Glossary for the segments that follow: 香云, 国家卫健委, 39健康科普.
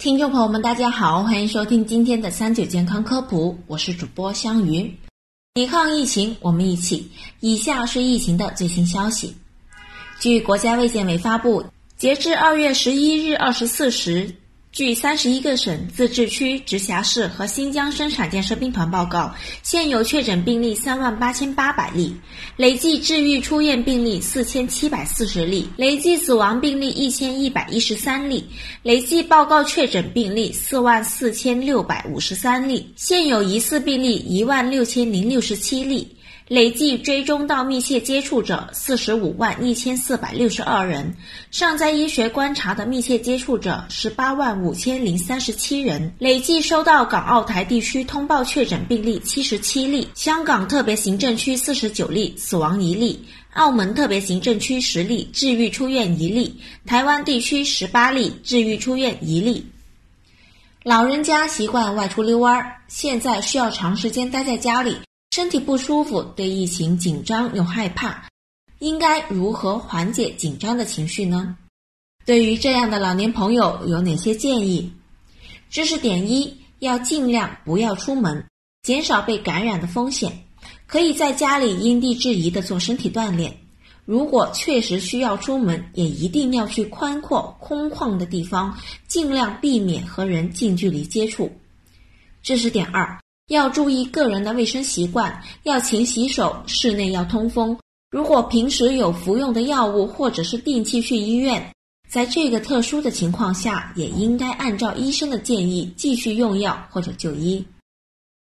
听众朋友们大家好，欢迎收听今天的39健康科普，我是主播香云。抵抗疫情，我们一起。以下是疫情的最新消息。据国家卫健委发布，截至2月11日24时，据31个省、自治区、直辖市和新疆生产建设兵团报告，现有确诊病例38800例，累计治愈出院病例4740例，累计死亡病例1113例，累计报告确诊病例44653例，现有疑似病例16067例，累计追踪到密切接触者451,462人，尚在医学观察的密切接触者185,037人，累计收到港澳台地区通报确诊病例77例，香港特别行政区49例，死亡1例，澳门特别行政区10例，治愈出院1例，台湾地区18例，治愈出院1例。老人家习惯外出遛弯，现在需要长时间待在家里，身体不舒服，对疫情紧张又害怕，应该如何缓解紧张的情绪呢？对于这样的老年朋友有哪些建议？知识点1，要尽量不要出门，减少被感染的风险，可以在家里因地制宜地做身体锻炼，如果确实需要出门，也一定要去宽阔空旷的地方，尽量避免和人近距离接触。知识点2，要注意个人的卫生习惯，要勤洗手，室内要通风。如果平时有服用的药物或者是定期去医院，在这个特殊的情况下，也应该按照医生的建议继续用药或者就医。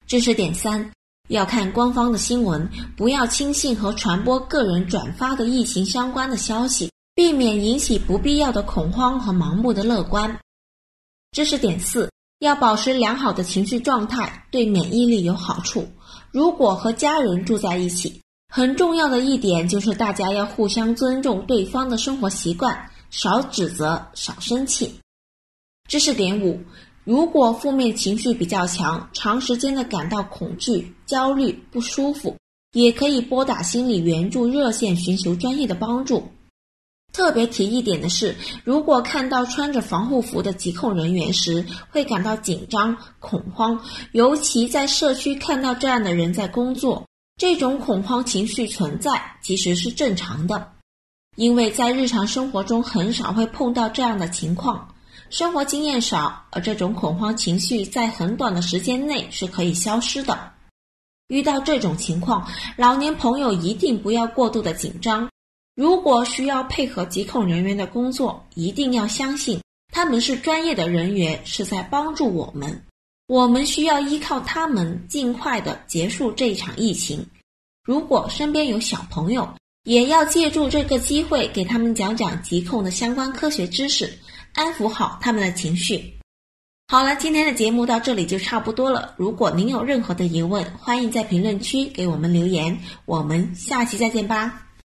知识点3，要看官方的新闻，不要轻信和传播个人转发的疫情相关的消息，避免引起不必要的恐慌和盲目的乐观。知识点4，要保持良好的情绪状态，对免疫力有好处。如果和家人住在一起，很重要的一点就是大家要互相尊重对方的生活习惯，少指责，少生气。知识点5，如果负面情绪比较强，长时间的感到恐惧、焦虑、不舒服，也可以拨打心理援助热线寻求专业的帮助。特别提一点的是，如果看到穿着防护服的疾控人员时，会感到紧张、恐慌，尤其在社区看到这样的人在工作，这种恐慌情绪存在其实是正常的，因为在日常生活中很少会碰到这样的情况，生活经验少，而这种恐慌情绪在很短的时间内是可以消失的。遇到这种情况，老年朋友一定不要过度的紧张，如果需要配合疾控人员的工作，一定要相信他们是专业的人员，是在帮助我们，我们需要依靠他们尽快的结束这场疫情。如果身边有小朋友，也要借助这个机会给他们讲讲疾控的相关科学知识，安抚好他们的情绪。好了，今天的节目到这里就差不多了，如果您有任何的疑问，欢迎在评论区给我们留言，我们下期再见吧。